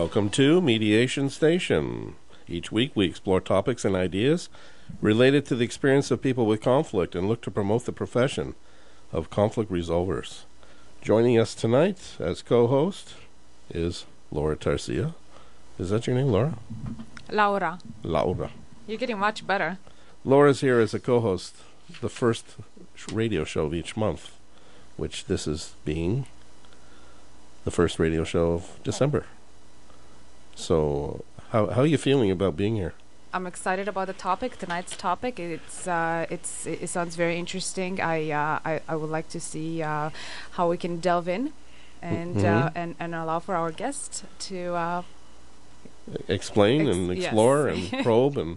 Welcome to Mediation Station. Each week we explore topics and ideas related to the experience of people with conflict and look to promote the profession of conflict resolvers. Joining us tonight as co-host is Laura Tarcea. Is that your name, Laura? Laura. Laura. You're getting much better. Laura's here as a co-host, the first radio show of each month, which this is being the first radio show of December. So how are you feeling about being here? I'm excited about the topic. Tonight's topic, it sounds very interesting. I would like to see how we can delve in and and allow for our guests to explain and explore and probe and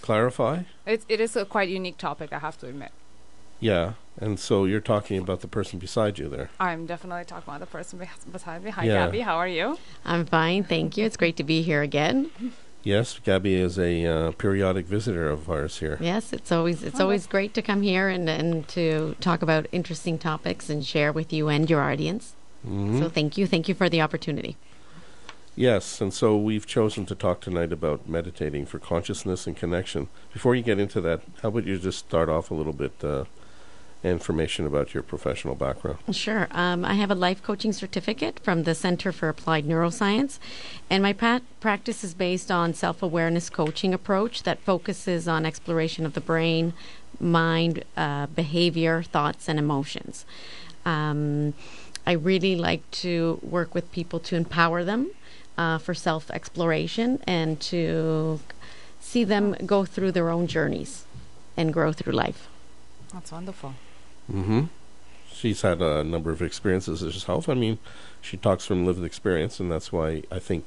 clarify. It is a quite unique topic, I have to admit. Yeah, and so you're talking about the person beside you there. I'm definitely talking about the person beside me. Hi, Gaby, how are you? I'm fine, thank you. It's great to be here again. Yes, Gaby is a periodic visitor of ours here. Yes, it's always great to come here and to talk about interesting topics and share with you and your audience. Mm-hmm. So thank you for the opportunity. Yes, and so we've chosen to talk tonight about meditating for consciousness and connection. Before you get into that, how about you just start off a little bit... information about your professional background. Sure. I have a life coaching certificate from the Center for Applied Neuroscience, and my practice is based on self-awareness coaching approach that focuses on exploration of the brain, mind, behavior, thoughts, and emotions. I really like to work with people to empower them for self-exploration and to see them go through their own journeys and grow through life. That's wonderful. Mm-hmm. She's had a number of experiences herself. I mean, she talks from lived experience, and that's why I think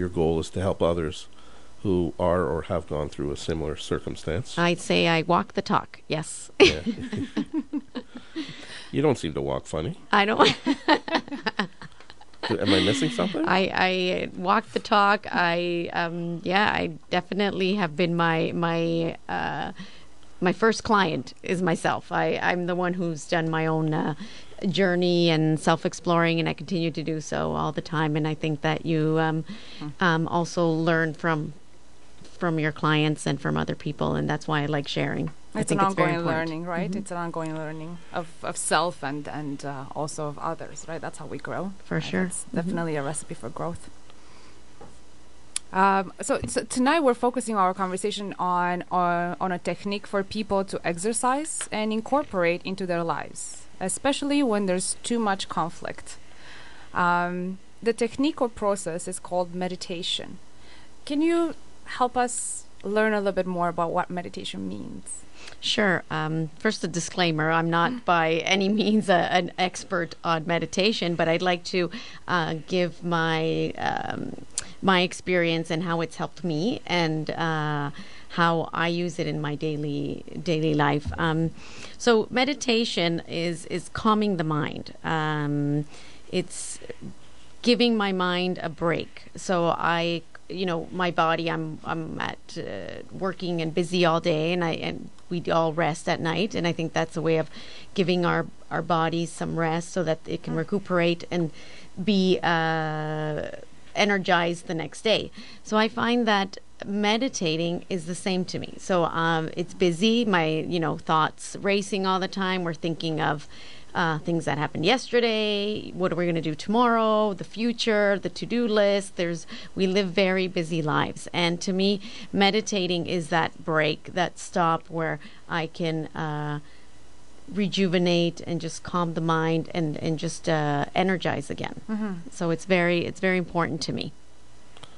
your goal is to help others who are or have gone through a similar circumstance. I'd say I walk the talk, yes. Yeah. You don't seem to walk funny. I don't. Am I missing something? I walk the talk. I definitely have been my first client is myself. I'm the one who's done my own journey and self-exploring, and I continue to do so all the time. And I think that you also learn from your clients and from other people, and that's why I like sharing. It's an ongoing learning, right? Mm-hmm. It's an ongoing learning of self and also of others, right? That's how we grow. For sure. It's definitely a recipe for growth. So tonight we're focusing our conversation on a technique for people to exercise and incorporate into their lives, especially when there's too much conflict. The technique or process is called meditation. Can you help us learn a little bit more about what meditation means? Sure. First, a disclaimer. I'm not by any means an expert on meditation, but I'd like to give my experience and how it's helped me and how I use it in my daily life. So meditation is calming the mind. It's giving my mind a break. So my body, I'm at working and busy all day, and we all rest at night, and I think that's a way of giving our bodies some rest so that it can recuperate and be energized the next day. So I find that meditating is the same to me. So it's busy, my thoughts racing all the time. We're thinking of things that happened yesterday, what are we going to do tomorrow, the future, the to-do list. We live very busy lives. And to me, meditating is that break, that stop where I can rejuvenate and just calm the mind and just energize again. Mm-hmm. So it's very important to me.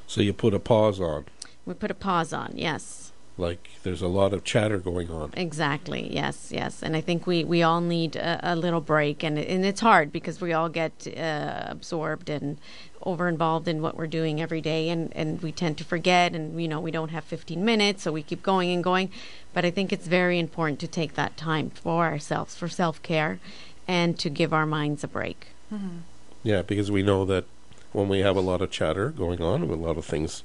So you put a pause on. We put a pause on, yes. Like there's a lot of chatter going on. Exactly. Yes. And I think we all need a little break, and it's hard because we all get absorbed and over-involved in what we're doing every day, and we tend to forget, and we don't have 15 minutes, so we keep going and going. But I think it's very important to take that time for ourselves, for self-care, and to give our minds a break. Mm-hmm. Yeah, because we know that when we have a lot of chatter going on, with a lot of things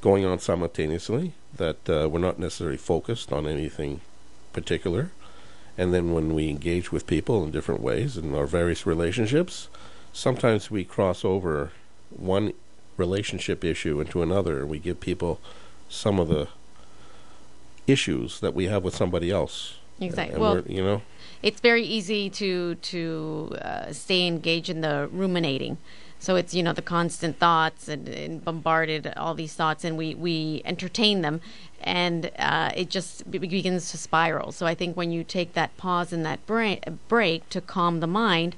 going on simultaneously, that we're not necessarily focused on anything particular. And then when we engage with people in different ways in our various relationships, sometimes we cross over one relationship issue into another, and we give people some of the issues that we have with somebody else. Exactly. And well, you know, it's very easy to stay engaged in the ruminating. So it's, you know, the constant thoughts and bombarded all these thoughts, and we entertain them, and it just begins to spiral. So I think when you take that pause and that break to calm the mind,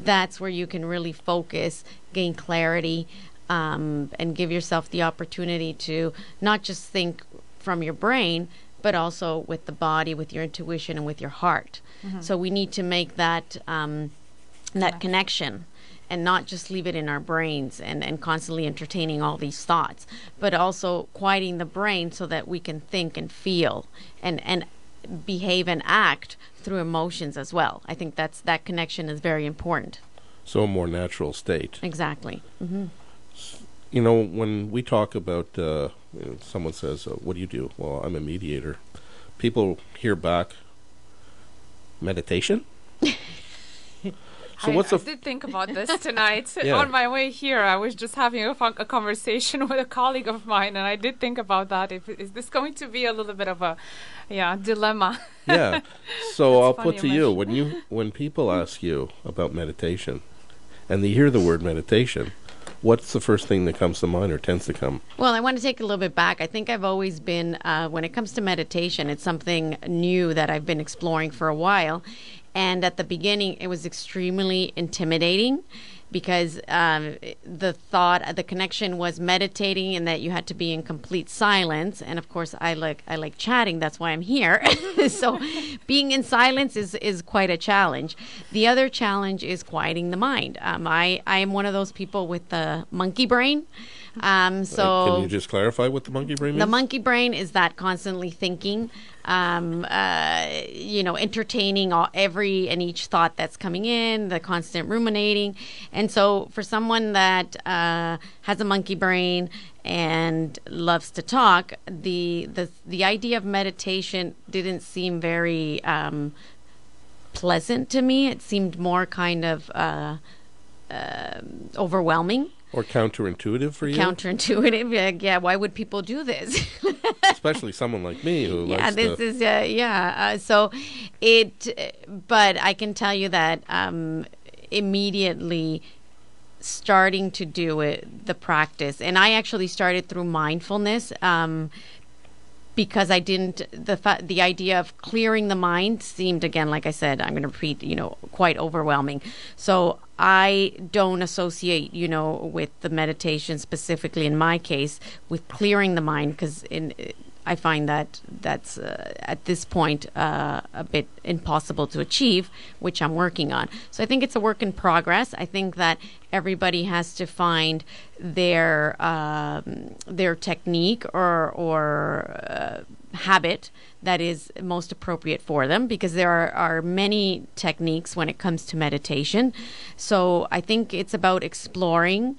that's where you can really focus, gain clarity, and give yourself the opportunity to not just think from your brain, but also with the body, with your intuition, and with your heart. Mm-hmm. So we need to make that that connection, and not just leave it in our brains and constantly entertaining all these thoughts, but also quieting the brain so that we can think and feel and behave and act through emotions as well. I think that connection is very important. So a more natural state. Exactly. Mm-hmm. You know, when we talk about, someone says, what do you do? Well, I'm a mediator. People hear back, meditation? So I did think about this tonight. Yeah. On my way here, I was just having a conversation with a colleague of mine, and I did think about that. Is this going to be a little bit of a dilemma? Yeah. So I'll put to you, when people ask you about meditation, and they hear the word meditation, what's the first thing that comes to mind or tends to come? Well, I want to take a little bit back. I think I've always been, when it comes to meditation, it's something new that I've been exploring for a while. And at the beginning, it was extremely intimidating because the connection was meditating and that you had to be in complete silence. And of course, I like chatting. That's why I'm here. So being in silence is quite a challenge. The other challenge is quieting the mind. I am one of those people with the monkey brain. Can you just clarify what the monkey brain is? The monkey brain is that constantly thinking, entertaining every and each thought that's coming in, the constant ruminating. And so for someone that has a monkey brain and loves to talk, the idea of meditation didn't seem very pleasant to me. It seemed more kind of overwhelming. Or counterintuitive for you? Counterintuitive, yeah. Why would people do this? Especially someone like me who likes this to... But I can tell you that immediately starting to do it, the practice, and I actually started through mindfulness because I didn't, the idea of clearing the mind seemed, again, like I said, I'm going to repeat, quite overwhelming. So I don't associate, with the meditation specifically in my case with clearing the mind because I find that that's at this point a bit impossible to achieve, which I'm working on. So I think it's a work in progress. I think that everybody has to find their technique or habit that is most appropriate for them, because there are many techniques when it comes to meditation. So I think it's about exploring,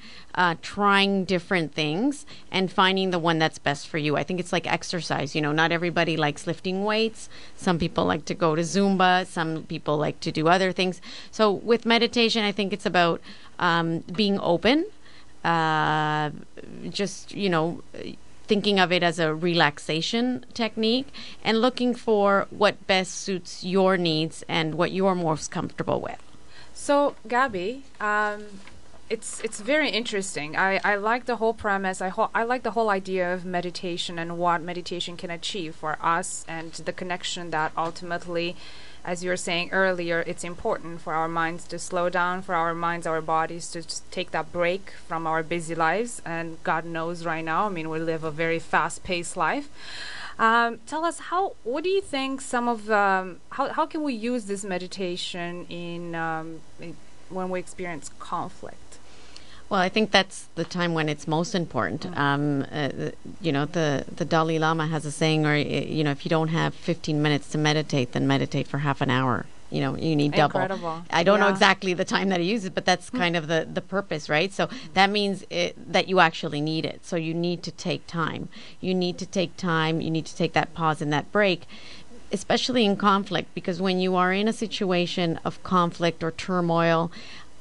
trying different things and finding the one that's best for you. I think it's like exercise, not everybody likes lifting weights. Some people like to go to Zumba. Some people like to do other things. So with meditation, I think it's about being open, thinking of it as a relaxation technique and looking for what best suits your needs and what you're most comfortable with. So, Gaby, it's very interesting. I like the whole premise. I like the whole idea of meditation and what meditation can achieve for us and the connection that ultimately, as you were saying earlier, it's important for our minds to slow down, for our minds, our bodies to just take that break from our busy lives. And God knows right now, I mean, we live a very fast-paced life. Tell us, what do you think how can we use this meditation in when we experience conflict? Well, I think that's the time when it's most important. The Dalai Lama has a saying, if you don't have 15 minutes to meditate, then meditate for half an hour. You need double. Incredible. I don't know exactly the time that he uses, but that's kind of the purpose, right? So that means that you actually need it. So you need to take time. You need to take that pause and that break, especially in conflict, because when you are in a situation of conflict or turmoil,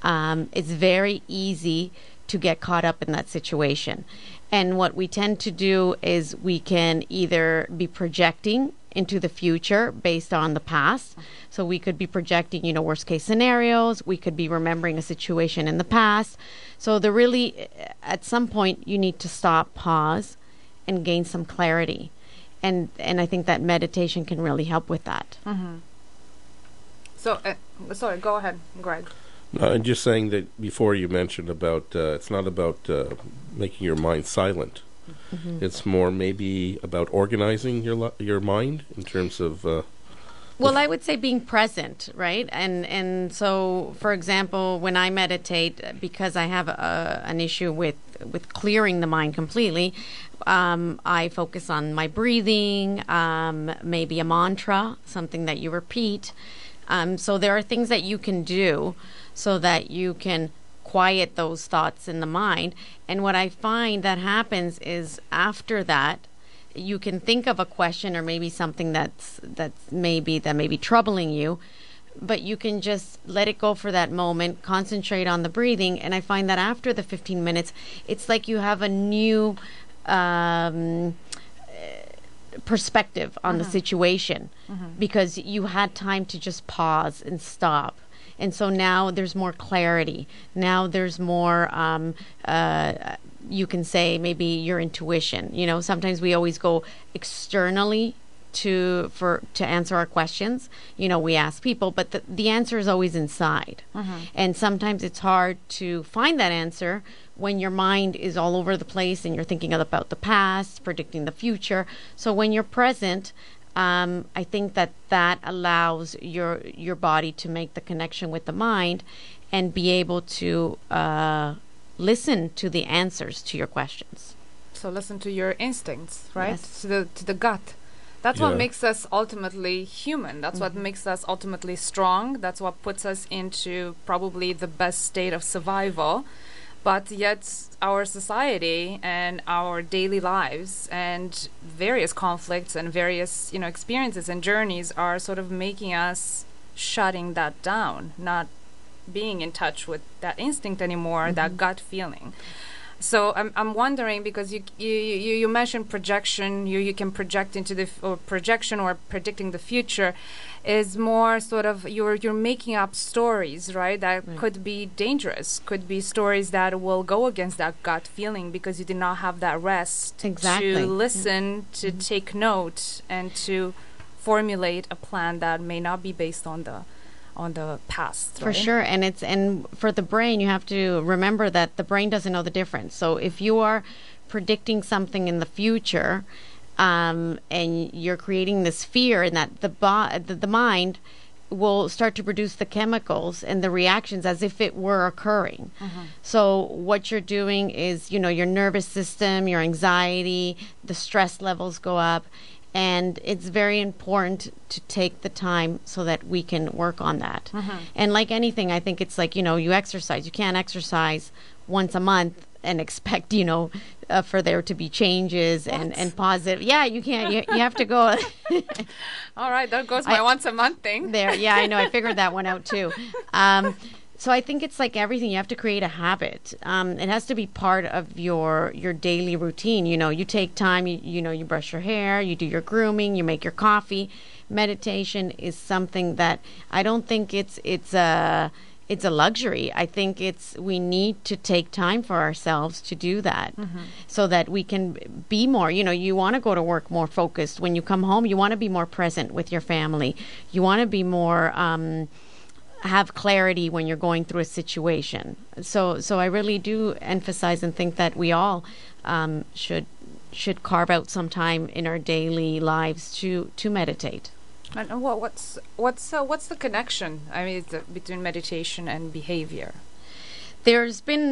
it's very easy to get caught up in that situation. And what we tend to do is we can either be projecting into the future based on the past. So we could be projecting, you know, worst case scenarios. We could be remembering a situation in the past. So there really, at some point, you need to stop, pause, and gain some clarity. And I think that meditation can really help with that. Mm-hmm. So, sorry, go ahead, Greg. No, I'm just saying that before you mentioned about, it's not about making your mind silent. Mm-hmm. It's more maybe about organizing your mind in terms of... well, I would say being present, right? And so, for example, when I meditate, because I have an issue with clearing the mind completely, I focus on my breathing, maybe a mantra, something that you repeat. So there are things that you can do so that you can quiet those thoughts in the mind. And what I find that happens is after that, you can think of a question or maybe something that may be troubling you, but you can just let it go for that moment, concentrate on the breathing. And I find that after the 15 minutes, it's like you have a new perspective on the situation because you had time to just pause and stop. And so now there's more clarity. Now there's more, you can say maybe your intuition. You know, sometimes we always go externally to answer our questions. You know, we ask people, but the answer is always inside. And sometimes it's hard to find that answer when your mind is all over the place and you're thinking about the past, predicting the future. So when you're present, I think that allows your body to make the connection with the mind and be able to listen to the answers to your questions. So listen to your instincts, right? Yes. To the gut. That's what makes us ultimately human. That's what makes us ultimately strong. That's what puts us into probably the best state of survival. But yet our society and our daily lives and various conflicts and various, you know, experiences and journeys are sort of making us shutting that down, not being in touch with that instinct anymore, that gut feeling. So I'm wondering, because you mentioned projection, you can project into the projection or predicting the future is more sort of you're making up stories, right? That could be dangerous, could be stories that will go against that gut feeling because you did not have that rest to listen, to take note, and to formulate a plan that may not be based on the past, right? For sure. And for the brain, you have to remember that the brain doesn't know the difference. So if you are predicting something in the future, and you're creating this fear, and that the mind will start to produce the chemicals and the reactions as if it were occurring. So what you're doing is, you know, your nervous system, your anxiety, the stress levels go up. And it's very important to take the time so that we can work on that. And like anything, I think it's like, you know, you exercise. You can't exercise once a month and expect, you know, for there to be changes and positive. Yeah, you can't. You have to go. All right, that goes my once a month thing. There, yeah, I know. I figured that one out too. So I think it's like everything. You have to create a habit. It has to be part of your daily routine. You know, you take time, you brush your hair, you do your grooming, you make your coffee. Meditation is something that I don't think it's a luxury. I think we need to take time for ourselves to do that so that we can be more, you know, you want to go to work more focused. When you come home, you want to be more present with your family. You want to be more... have clarity when you're going through a situation. So I really do emphasize and think that we all should carve out some time in our daily lives to meditate. And what's the connection? I mean, between meditation and behavior. There's been,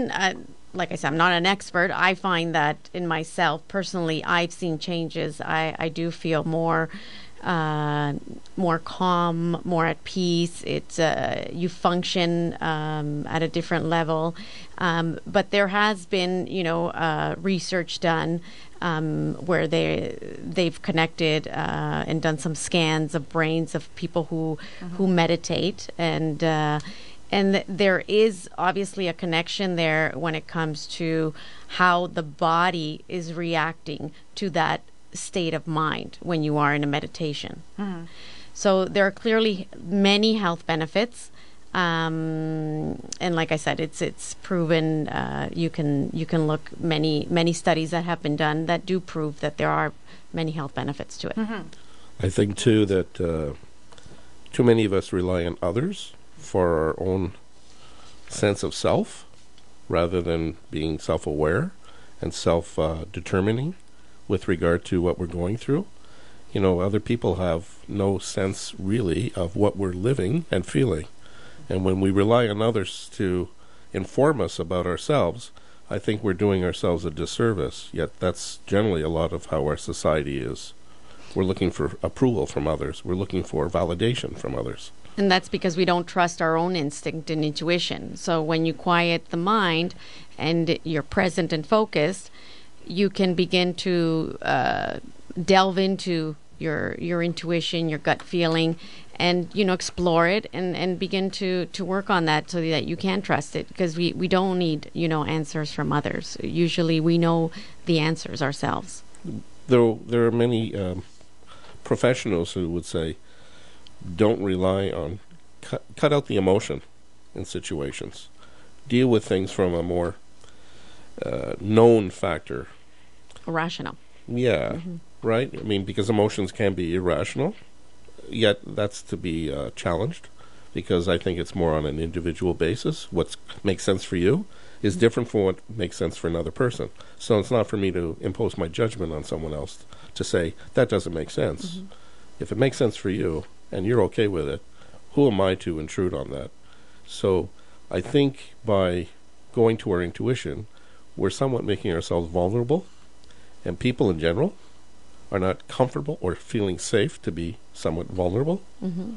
like I said, I'm not an expert. I find that in myself personally, I've seen changes. I do feel more calm, more at peace. It's you function at a different level, but there has been, you know, research done where they've connected and done some scans of brains of people who meditate, and And there is obviously a connection there when it comes to how the body is reacting to that state of mind when you are in a meditation. Mm-hmm. So there are clearly many health benefits. And like I said, it's proven. You can look many studies that have been done that do prove that there are many health benefits to it. Mm-hmm. I think too that too many of us rely on others for our own sense of self, rather than being self-aware and self-determining with regard to what we're going through. You know, other people have no sense really of what we're living and feeling. And when we rely on others to inform us about ourselves, I think we're doing ourselves a disservice, yet that's generally a lot of how our society is. We're looking for approval from others. We're looking for validation from others. And that's because we don't trust our own instinct and intuition. So when you quiet the mind and you're present and focused, you can begin to delve into your intuition, your gut feeling, and, you know, explore it and begin to work on that so that you can trust it, because we don't need, you know, answers from others. Usually we know the answers ourselves. Though there are many professionals who would say, don't rely on, cut out the emotion in situations. Deal with things from a more known factor. Rational. Yeah, mm-hmm. Right? I mean, because emotions can be irrational, yet that's to be challenged, because I think it's more on an individual basis. What makes sense for you is different from what makes sense for another person. So it's not for me to impose my judgment on someone else to say, that doesn't make sense. Mm-hmm. If it makes sense for you, and you're okay with it, who am I to intrude on that? So I think by going to our intuition, we're somewhat making ourselves vulnerable, and people in general are not comfortable or feeling safe to be somewhat vulnerable. Mm-hmm.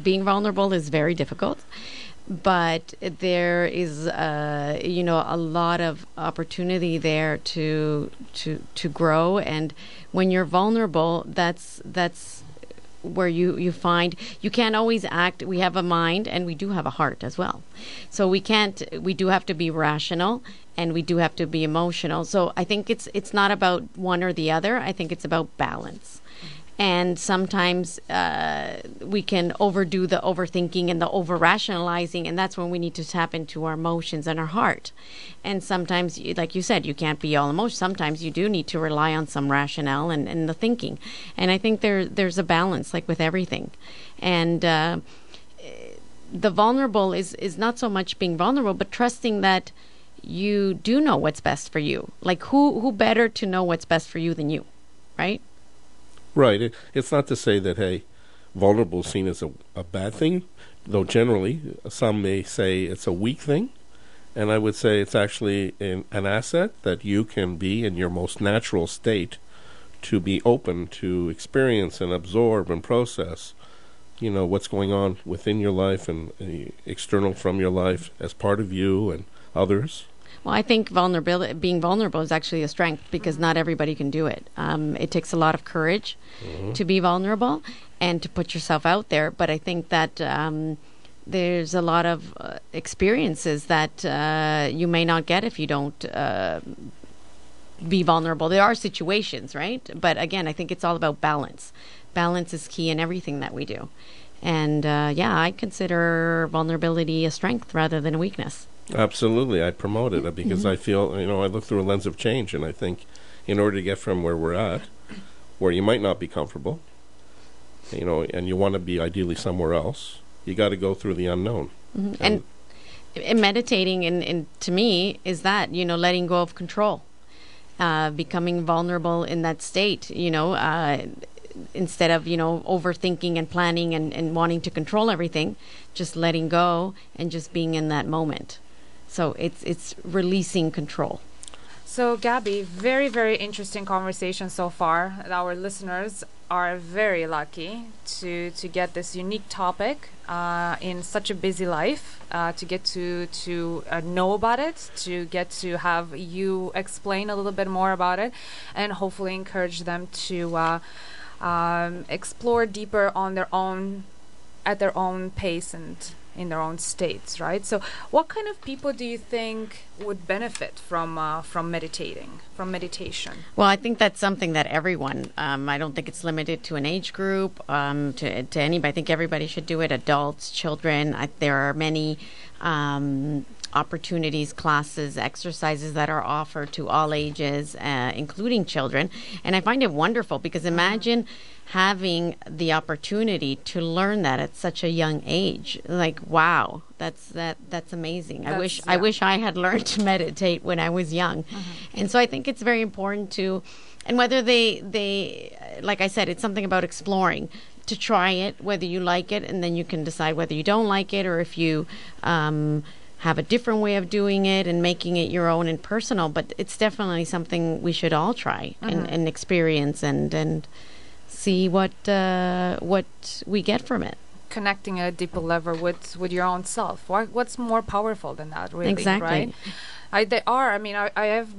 Being vulnerable is very difficult, but there is you know, a lot of opportunity there to grow. And when you're vulnerable, that's where you find you can't always act. We have a mind and we do have a heart as well, so we do have to be rational and we do have to be emotional. So I think it's not about one or the other. I think it's about balance. And sometimes we can overdo the overthinking and the over-rationalizing, and that's when we need to tap into our emotions and our heart. And sometimes, like you said, you can't be all emotion. Sometimes you do need to rely on some rationale and the thinking. And I think there's a balance, like with everything. And the vulnerable is not so much being vulnerable, but trusting that you do know what's best for you. Like, who better to know what's best for you than you, right? Right. It's not to say that, hey, vulnerable is seen as a bad thing, though generally some may say it's a weak thing. And I would say it's actually an asset that you can be in your most natural state, to be open to experience and absorb and process, you know, what's going on within your life and external from your life as part of you and others. Well, I think being vulnerable is actually a strength, because not everybody can do it. It takes a lot of courage to be vulnerable and to put yourself out there. But I think that there's a lot of experiences that you may not get if you don't be vulnerable. There are situations, right? But again, I think it's all about balance. Balance is key in everything that we do. And yeah, I consider vulnerability a strength rather than a weakness. Absolutely. I promote it because I feel, you know, I look through a lens of change, and I think in order to get from where we're at, where you might not be comfortable, you know, and you want to be ideally somewhere else, you got to go through the unknown. Mm-hmm. And meditating, and to me, is that, you know, letting go of control, becoming vulnerable in that state, you know, instead of, you know, overthinking and planning and wanting to control everything, just letting go and just being in that moment. So it's releasing control. So, Gaby, very, very interesting conversation so far. Our listeners are very lucky to get this unique topic in such a busy life, to get to know about it, to get to have you explain a little bit more about it, and hopefully encourage them to explore deeper on their own at their own pace and in their own states, right? So what kind of people do you think would benefit from meditation? Well, I think that's something that everyone, I don't think it's limited to an age group, to anybody. I think everybody should do it, adults, children. There are many opportunities, classes, exercises that are offered to all ages, including children. And I find it wonderful because imagine having the opportunity to learn that at such a young age. Like, wow, that's amazing. I wish I had learned to meditate when I was young. And so I think it's very important to, and whether they like I said, it's something about exploring, to try it, whether you like it, and then you can decide whether you don't like it or if you have a different way of doing it and making it your own and personal. But it's definitely something we should all try and experience and see what we get from it. Connecting at a deeper level with your own self. What's more powerful than that, really? Exactly. Right? I have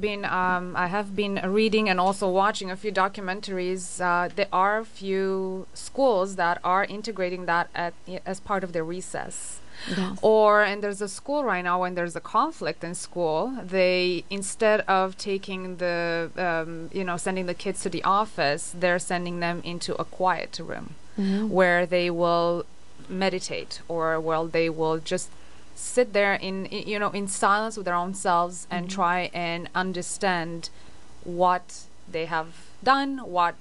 been reading and also watching a few documentaries. There are a few schools that are integrating that as part of their recess. Yes. And there's a school right now when there's a conflict in school, they, instead of taking the, sending the kids to the office, they're sending them into a quiet room where they will meditate or they will just sit there in silence with their own selves and try and understand what they have done, what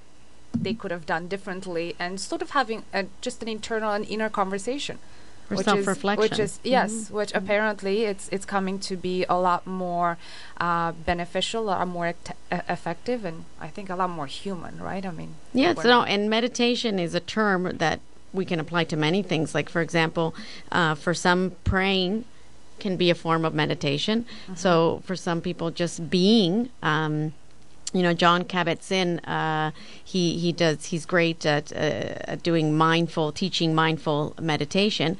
they could have done differently, and sort of having just an internal and inner conversation. Or self-reflection. Which apparently it's coming to be a lot more beneficial, a lot more effective, and I think a lot more human, right? I mean... Yes, no, and meditation is a term that we can apply to many things. Like, for example, for some, praying can be a form of meditation. So for some people, just being... John Kabat-Zinn, he's great at teaching mindful meditation.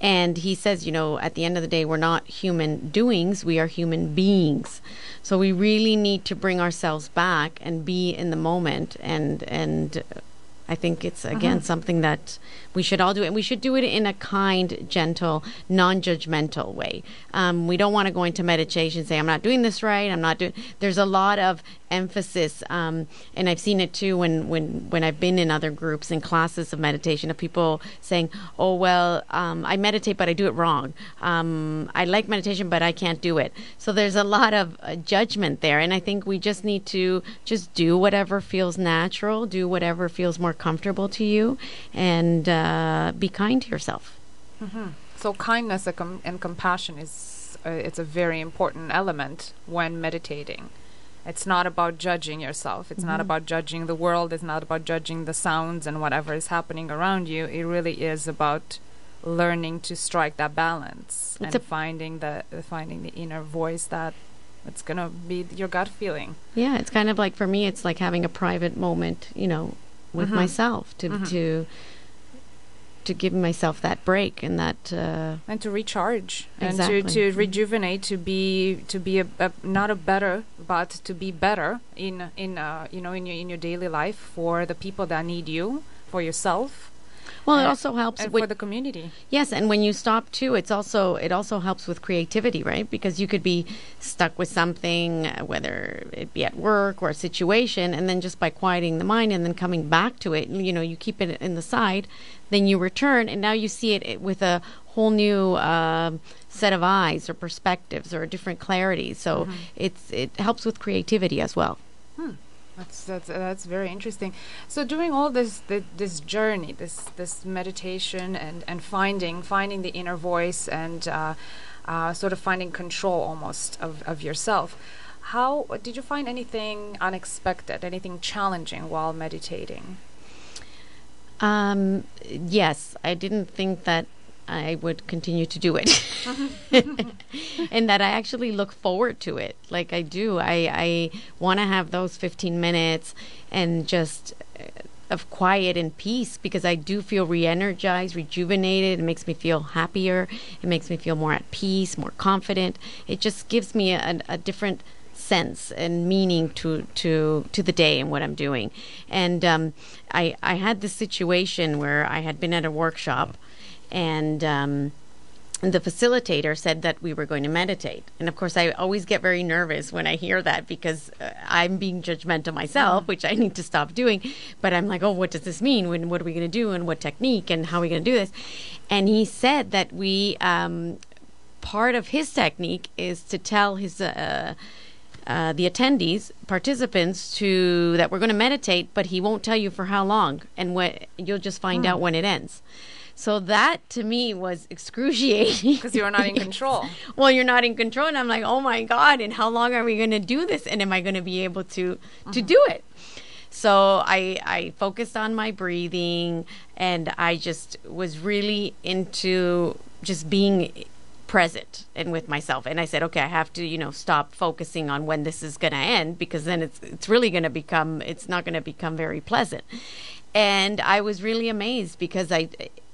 And he says, at the end of the day, we're not human doings, we are human beings. So we really need to bring ourselves back and be in the moment. And I think it's, again, something that we should all do. And we should do it in a kind, gentle, non-judgmental way. We don't want to go into meditation and say, I'm not doing this right, I'm not doing... There's a lot of emphasis, and I've seen it too when I've been in other groups and classes of meditation, of people saying, I meditate, but I do it wrong. I like meditation, but I can't do it. So there's a lot of judgment there. And I think we just need to just do whatever feels natural, do whatever feels more comfortable to you, and be kind to yourself. So kindness and compassion it's a very important element when meditating. It's not about judging yourself. It's not about judging the world. It's not about judging the sounds and whatever is happening around you. It really is about learning to strike that balance and finding the inner voice that it's going to be your gut feeling. Yeah, it's kind of like, for me, it's like having a private moment, with myself to give myself that break and that and to recharge and to rejuvenate, to be better in your daily life, for the people that need you, for yourself. Well, it also helps for the community. Yes, and when you stop too, it also helps with creativity, right? Because you could be stuck with something, whether it be at work or a situation, and then just by quieting the mind and then coming back to it, you keep it in the side, then you return, and now you see it with a whole new set of eyes or perspectives or a different clarity. So it helps with creativity as well. That's very interesting. So during all this journey, this meditation and finding the inner voice and sort of finding control almost of yourself, how did you find anything unexpected, anything challenging while meditating? Yes, I didn't think that I would continue to do it, and that I actually look forward to it. Like, I do. I want to have those 15 minutes and just of quiet and peace, because I do feel re-energized, rejuvenated. It makes me feel happier. It makes me feel more at peace, more confident. It just gives me a different sense and meaning to the day and what I'm doing. And I had this situation where I had been at a workshop. and the facilitator said that we were going to meditate. And of course, I always get very nervous when I hear that because I'm being judgmental myself, which I need to stop doing. But I'm like, oh, what does this mean? When, what are we going to do? And what technique? And how are we going to do this? And he said that we, part of his technique is to tell his, the attendees, participants, to that we're going to meditate, but he won't tell you for how long. And what you'll just find out when it ends. So that, to me, was excruciating. Because you were not in control. Well, you're not in control. And I'm like, oh, my God, and how long are we going to do this? And am I going to be able to do it? So I focused on my breathing, and I just was really into just being present and with myself. And I said, okay, I have to, you know, stop focusing on when this is going to end, because then it's really going to become, it's not going to become very pleasant. And I was really amazed because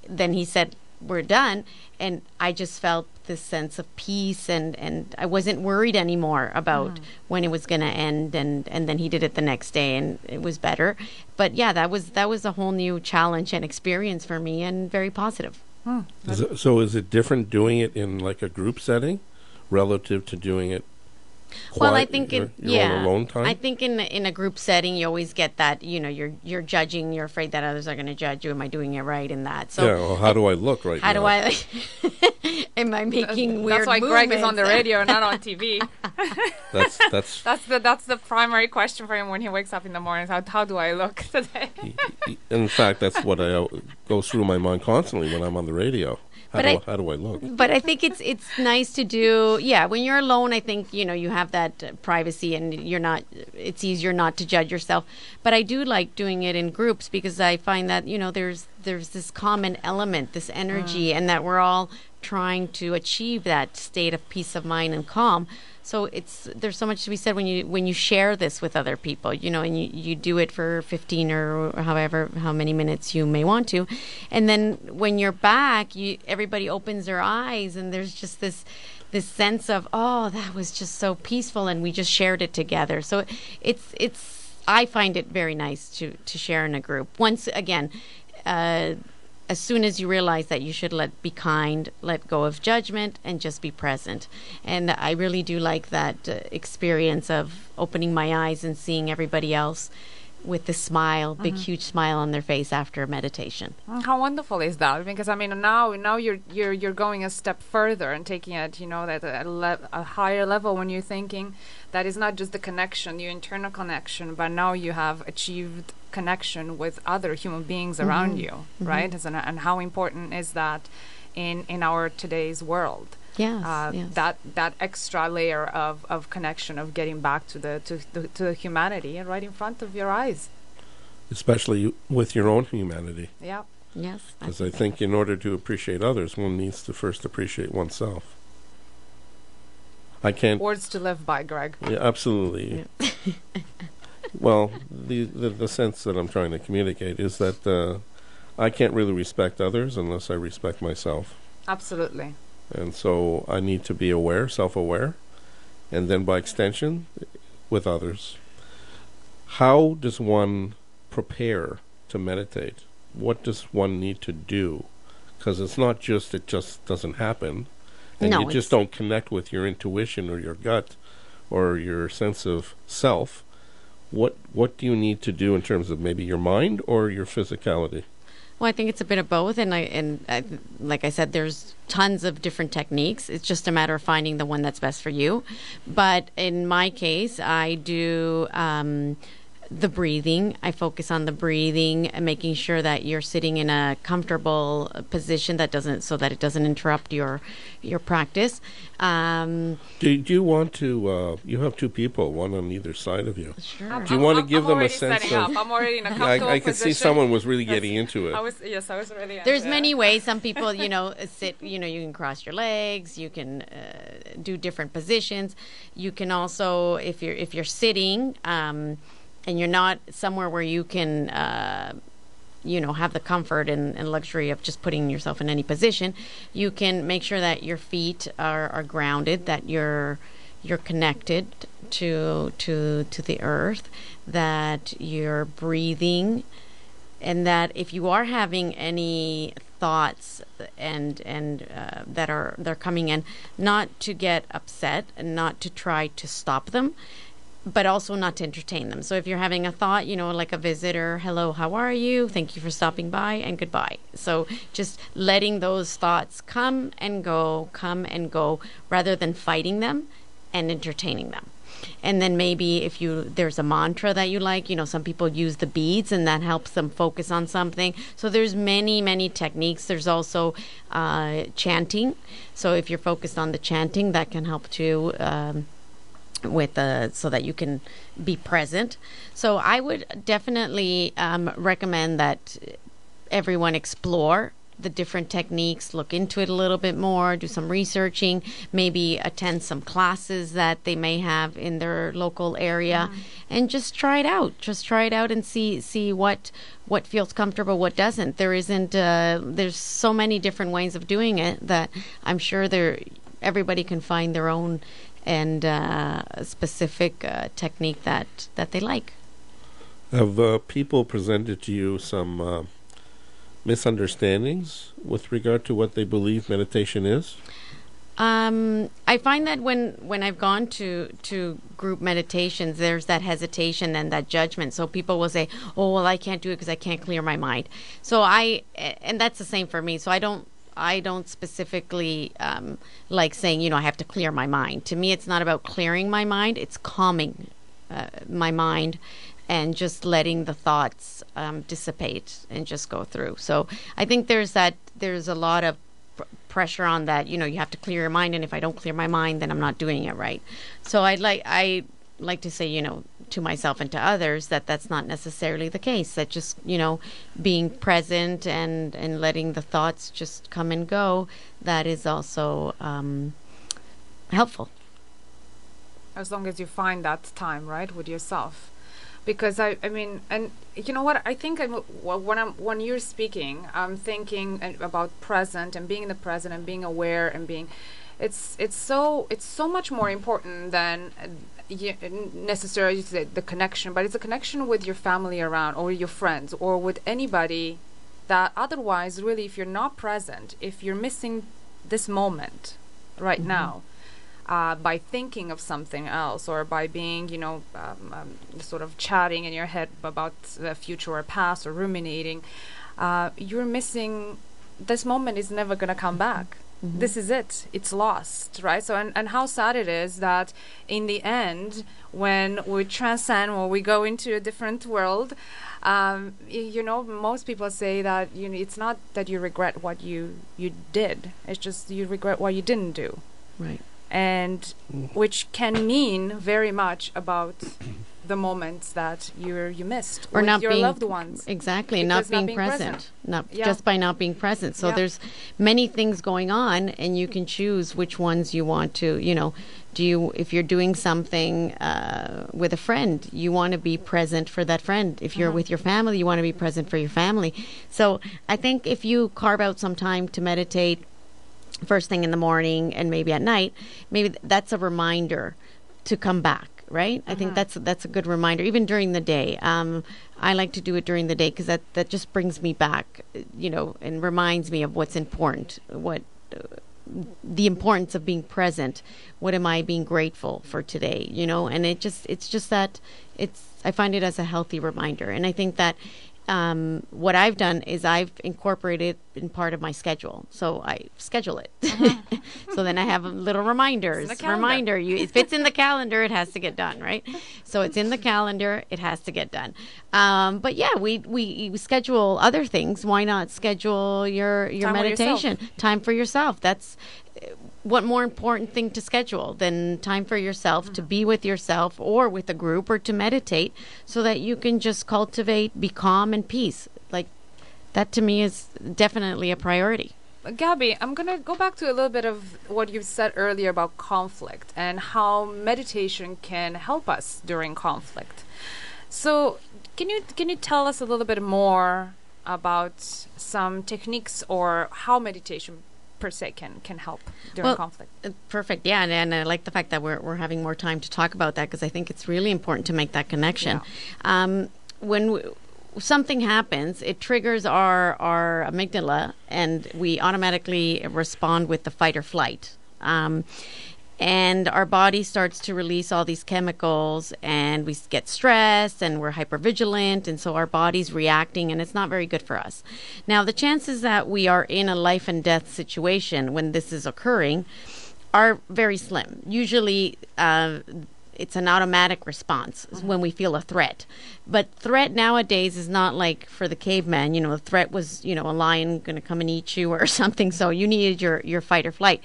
then he said, we're done. And I just felt this sense of peace, and I wasn't worried anymore about when it was going to end. And then he did it the next day, and it was better. But yeah, that was a whole new challenge and experience for me, and very positive. So is it different doing it in like a group setting relative to doing it well, I think alone time? I think in a group setting, you always get that, you know, you're judging, you're afraid that others are going to judge you. Am I doing it right in that? So yeah, well, how do I look right now? How do I? Am I making weird? That's why movements? Greg is on the radio and not on TV. That's the primary question for him when he wakes up in the morning. How do I look today? In fact, that's what I go through my mind constantly when I'm on the radio. How do I look? But I think it's nice to do, yeah, when you're alone, I think, you know, you have that privacy, and you're not, it's easier not to judge yourself. But I do like doing it in groups, because I find that, you know, there's this common element, this energy, and that we're all trying to achieve that state of peace of mind and calm. So there's so much to be said when you share this with other people, you know, and you do it for 15 or however how many minutes you may want to, and then when you're back, everybody opens their eyes, and there's just this sense of, oh, that was just so peaceful, and we just shared it together. So it's I find it very nice to share in a group. Once again, as soon as you realize that you should be kind, let go of judgment, and just be present. And I really do like that experience of opening my eyes and seeing everybody else with the smile, big, huge smile on their face after meditation. How wonderful is that? Because I mean, now you're going a step further and taking it, you know, that a higher level, when you're thinking that is not just the connection, your internal connection, but now you have achieved connection with other human beings around you, right? And how important is that in our today's world? Yes. That extra layer of connection, of getting back to the humanity and right in front of your eyes, especially with your own humanity. Yeah. Yes. Because I think in order to appreciate others, one needs to first appreciate oneself. I can't. Words to live by, Greg. Yeah, absolutely. Yeah. Well, the sense that I'm trying to communicate is that I can't really respect others unless I respect myself. Absolutely. And so I need to be aware, self-aware, and then by extension, with others. How does one prepare to meditate? What does one need to do? Because it's not just, it just doesn't happen. And you just don't connect with your intuition or your gut or your sense of self. What do you need to do in terms of maybe your mind or your physicality? Well, I think it's a bit of both, and I, like I said, there's tons of different techniques. It's just a matter of finding the one that's best for you. But in my case, I do the breathing. I focus on the breathing and making sure that you're sitting in a comfortable position so that it doesn't interrupt your practice. Do you want to? You have two people, one on either side of you. Sure. Do you want to give them a sense of? I'm already in a comfortable I could see someone was really getting into it. I was really. There's many ways. Some people, you know, sit. You know, you can cross your legs. You can do different positions. You can also, if you're sitting. And you're not somewhere where you can, you know, have the comfort and luxury of just putting yourself in any position, you can make sure that your feet are grounded, that you're connected to the earth, that you're breathing and that if you are having any thoughts and they're coming in, not to get upset and not to try to stop them, but also not to entertain them. So if you're having a thought, you know, like a visitor, hello, how are you? Thank you for stopping by, and goodbye. So just letting those thoughts come and go, rather than fighting them and entertaining them. And then maybe if there's a mantra that you like, you know, some people use the beads and that helps them focus on something. So there's many, many techniques. There's also chanting. So if you're focused on the chanting, that can help too, so that you can be present. So I would definitely recommend that everyone explore the different techniques, look into it a little bit more, do some researching, maybe attend some classes that they may have in their local area, and just try it out. Just try it out and see what feels comfortable, what doesn't. There isn't there's so many different ways of doing it that I'm sure everybody can find their own and specific technique that they like. Have people presented to you some misunderstandings with regard to what they believe meditation is? I find that when I've gone to group meditations, there's that hesitation and that judgment. So people will say, oh, well, I can't do it because I can't clear my mind. So and that's the same for me. So I don't specifically like saying, you know, I have to clear my mind. To me, it's not about clearing my mind. It's calming my mind and just letting the thoughts dissipate and just go through. So I think there's a lot of pressure on that, you know, you have to clear your mind, and if I don't clear my mind, then I'm not doing it right. So I like to say, you know, to myself and to others, that's not necessarily the case. That just, you know, being present and letting the thoughts just come and go, that is also helpful. As long as you find that time, right, with yourself. Because I mean, and you know what, I think when you're speaking, I'm thinking about present and being in the present and being aware and being, it's so much more important than necessarily the connection, but it's a connection with your family around, or your friends, or with anybody that otherwise, really, if you're not present, if you're missing this moment right now, by thinking of something else, or by being, you know, sort of chatting in your head about the future or past, or ruminating, you're missing, this moment is never going to come back. Mm-hmm. This is it. It's lost, right? So, and how sad it is that in the end, when we transcend, or we go into a different world, you know, most people say that, you know, it's not that you regret what you did. It's just you regret what you didn't do. Right. And which can mean very much about the moments that you missed, or not your loved ones. Exactly, not being present. Just by not being present. So there's many things going on, and you can choose which ones you want to, you know, if you're doing something with a friend, you want to be present for that friend. If you're with your family, you want to be present for your family. So I think if you carve out some time to meditate first thing in the morning and maybe at night, maybe that's a reminder to come back, right? I think that's a good reminder, even during the day. I like to do it during the day because that just brings me back, you know, and reminds me of what's important, the importance of being present. What am I being grateful for today, you know? And I find it as a healthy reminder. And I think that what I've done is I've incorporated it in part of my schedule. So I schedule it. So then I have little reminders. If it's in the calendar, it has to get done, right? So it's in the calendar, it has to get done. But yeah, we schedule other things. Why not schedule your meditation? Time for yourself. That's what more important thing to schedule than time for yourself, to be with yourself or with a group or to meditate, so that you can just cultivate, be calm and peace. Like, that to me is definitely a priority. Gaby, I'm going to go back to a little bit of what you said earlier about conflict and how meditation can help us during conflict. So can you tell us a little bit more about some techniques or how meditation per se can help during conflict? Perfect. Yeah, and I like the fact that we're having more time to talk about that, because I think it's really important to make that connection. When something happens, it triggers our amygdala, and we automatically respond with the fight or flight. And our body starts to release all these chemicals, and we get stressed, and we're hypervigilant, and so our body's reacting, and it's not very good for us. Now, the chances that we are in a life and death situation when this is occurring are very slim. Usually, it's an automatic response when we feel a threat. But threat nowadays is not like for the caveman. You know, the threat was, you know, a lion going to come and eat you or something, so you needed your fight or flight.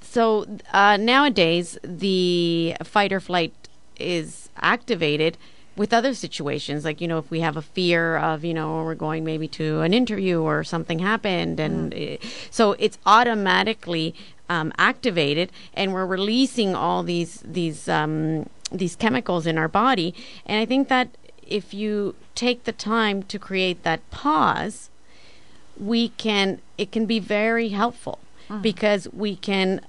So nowadays, the fight or flight is activated with other situations. Like, you know, if we have a fear of, you know, we're going maybe to an interview or something happened. And so it's automatically activated, and we're releasing all these chemicals in our body. And I think that if you take the time to create that pause, it can be very helpful. Because we can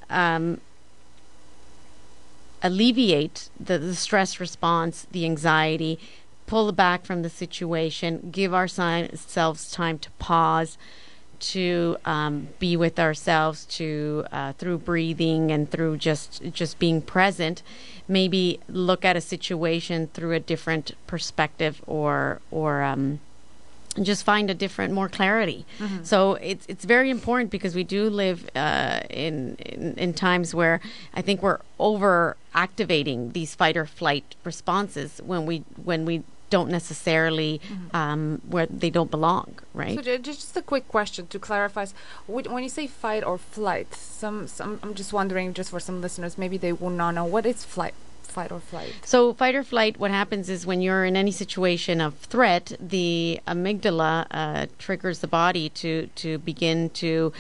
alleviate the stress response, the anxiety, pull back from the situation, give ourselves time to pause, to be with ourselves, to through breathing and through just being present, maybe look at a situation through a different perspective or just find a different, more clarity. So it's very important, because we do live in times where I think we're over activating these fight or flight responses when we don't necessarily where they don't belong, right? So just a quick question to clarify: when you say fight or flight, some I'm just wondering, just for some listeners, maybe they will not know, what is flight? Fight or flight. So fight or flight, what happens is when you're in any situation of threat, the amygdala triggers the body to begin to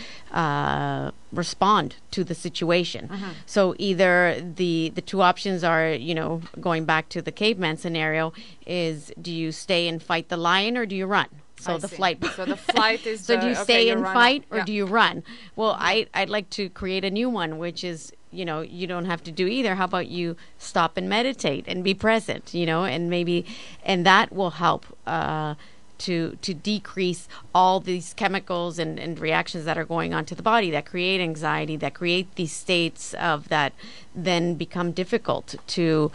respond to the situation. So either the two options are, you know, going back to the caveman scenario, is do you stay and fight the lion, or do you run? So the flight. So the flight is so do you stay and fight, or do you run? Well, I'd like to create a new one, which is, you know, you don't have to do either. How about you stop and meditate and be present, you know, and that will help to decrease all these chemicals and reactions that are going on to the body that create anxiety, that create these states of that then become difficult to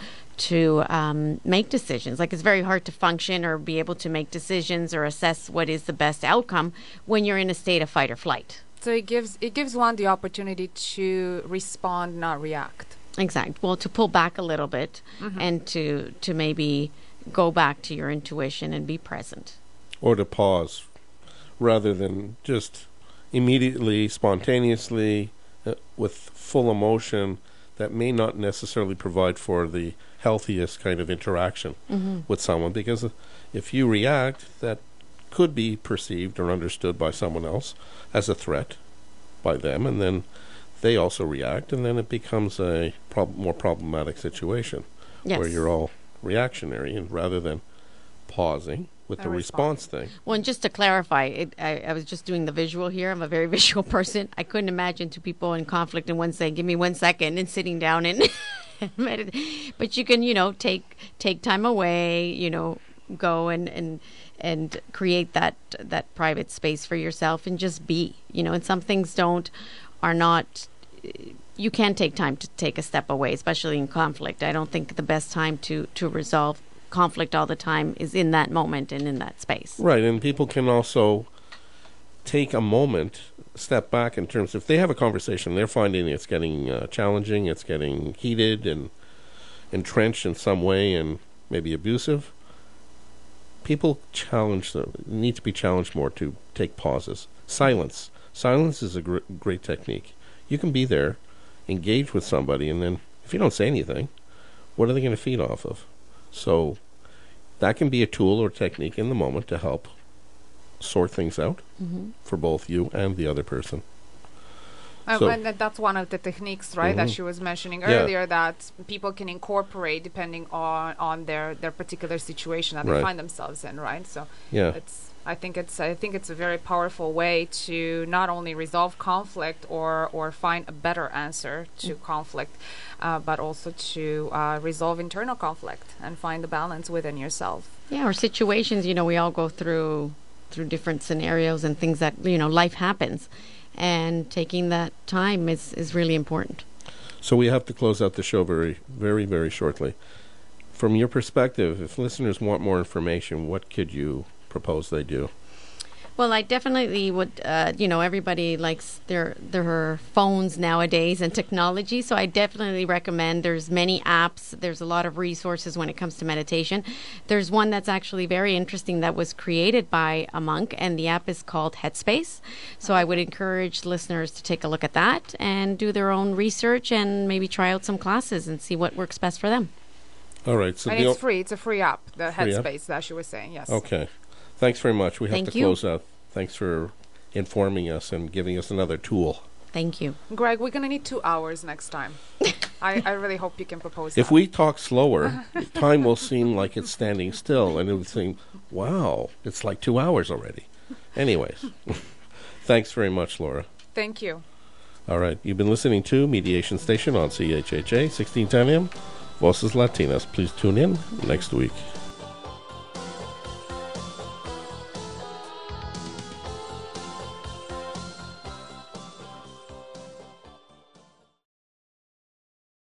make decisions. Like, it's very hard to function or be able to make decisions or assess what is the best outcome when you're in a state of fight or flight. So it gives one the opportunity to respond, not react. Exactly. Well, to pull back a little bit and to maybe go back to your intuition and be present. Or to pause rather than just immediately, spontaneously, with full emotion that may not necessarily provide for the healthiest kind of interaction with someone. Because if you react, that could be perceived or understood by someone else as a threat by them, and then they also react, and then it becomes a more problematic situation where you're all reactionary, and rather than pausing with the response thing. Well, and just to clarify, I was just doing the visual here. I'm a very visual person. I couldn't imagine two people in conflict and one saying, give me 1 second, and sitting down and but you can, you know, take time away, you know, go and create that private space for yourself and just be, you know. And some things are not, you can take time to take a step away, especially in conflict. I don't think the best time to resolve conflict all the time is in that moment and in that space. Right, and people can also take a moment, step back in terms of, if they have a conversation, they're finding it's getting challenging, it's getting heated and entrenched in some way and maybe abusive. People need to be challenged more to take pauses. Silence. Silence is a great technique. You can be there, engage with somebody, and then if you don't say anything, what are they going to feed off of? So that can be a tool or technique in the moment to help sort things out for both you and the other person. So and that's one of the techniques, right, that she was mentioning earlier, that people can incorporate depending on their particular situation that they find themselves in, right? So it's I think it's a very powerful way to not only resolve conflict or find a better answer to conflict, but also to resolve internal conflict and find the balance within yourself. Yeah, or situations, you know, we all go through different scenarios and things that, you know, life happens. And taking that time is really important. So we have to close out the show very, very, very shortly. From your perspective, if listeners want more information, what could you propose they do? Well, I definitely would, everybody likes their phones nowadays and technology, so I definitely recommend there's many apps. There's a lot of resources when it comes to meditation. There's one that's actually very interesting that was created by a monk, and the app is called Headspace. So I would encourage listeners to take a look at that and do their own research and maybe try out some classes and see what works best for them. All right. So and it's free. It's a free app, the Headspace that she was saying, yes. Okay. Thanks very much. We have to close out. Thanks for informing us and giving us another tool. Thank you. Greg, we're going to need 2 hours next time. I really hope you can propose that. If we talk slower, time will seem like it's standing still, and it would seem, wow, it's like 2 hours already. Anyways, thanks very much, Laura. Thank you. All right. You've been listening to Mediation Station on CHHA 1610 AM. Voices Latinas. Please tune in next week.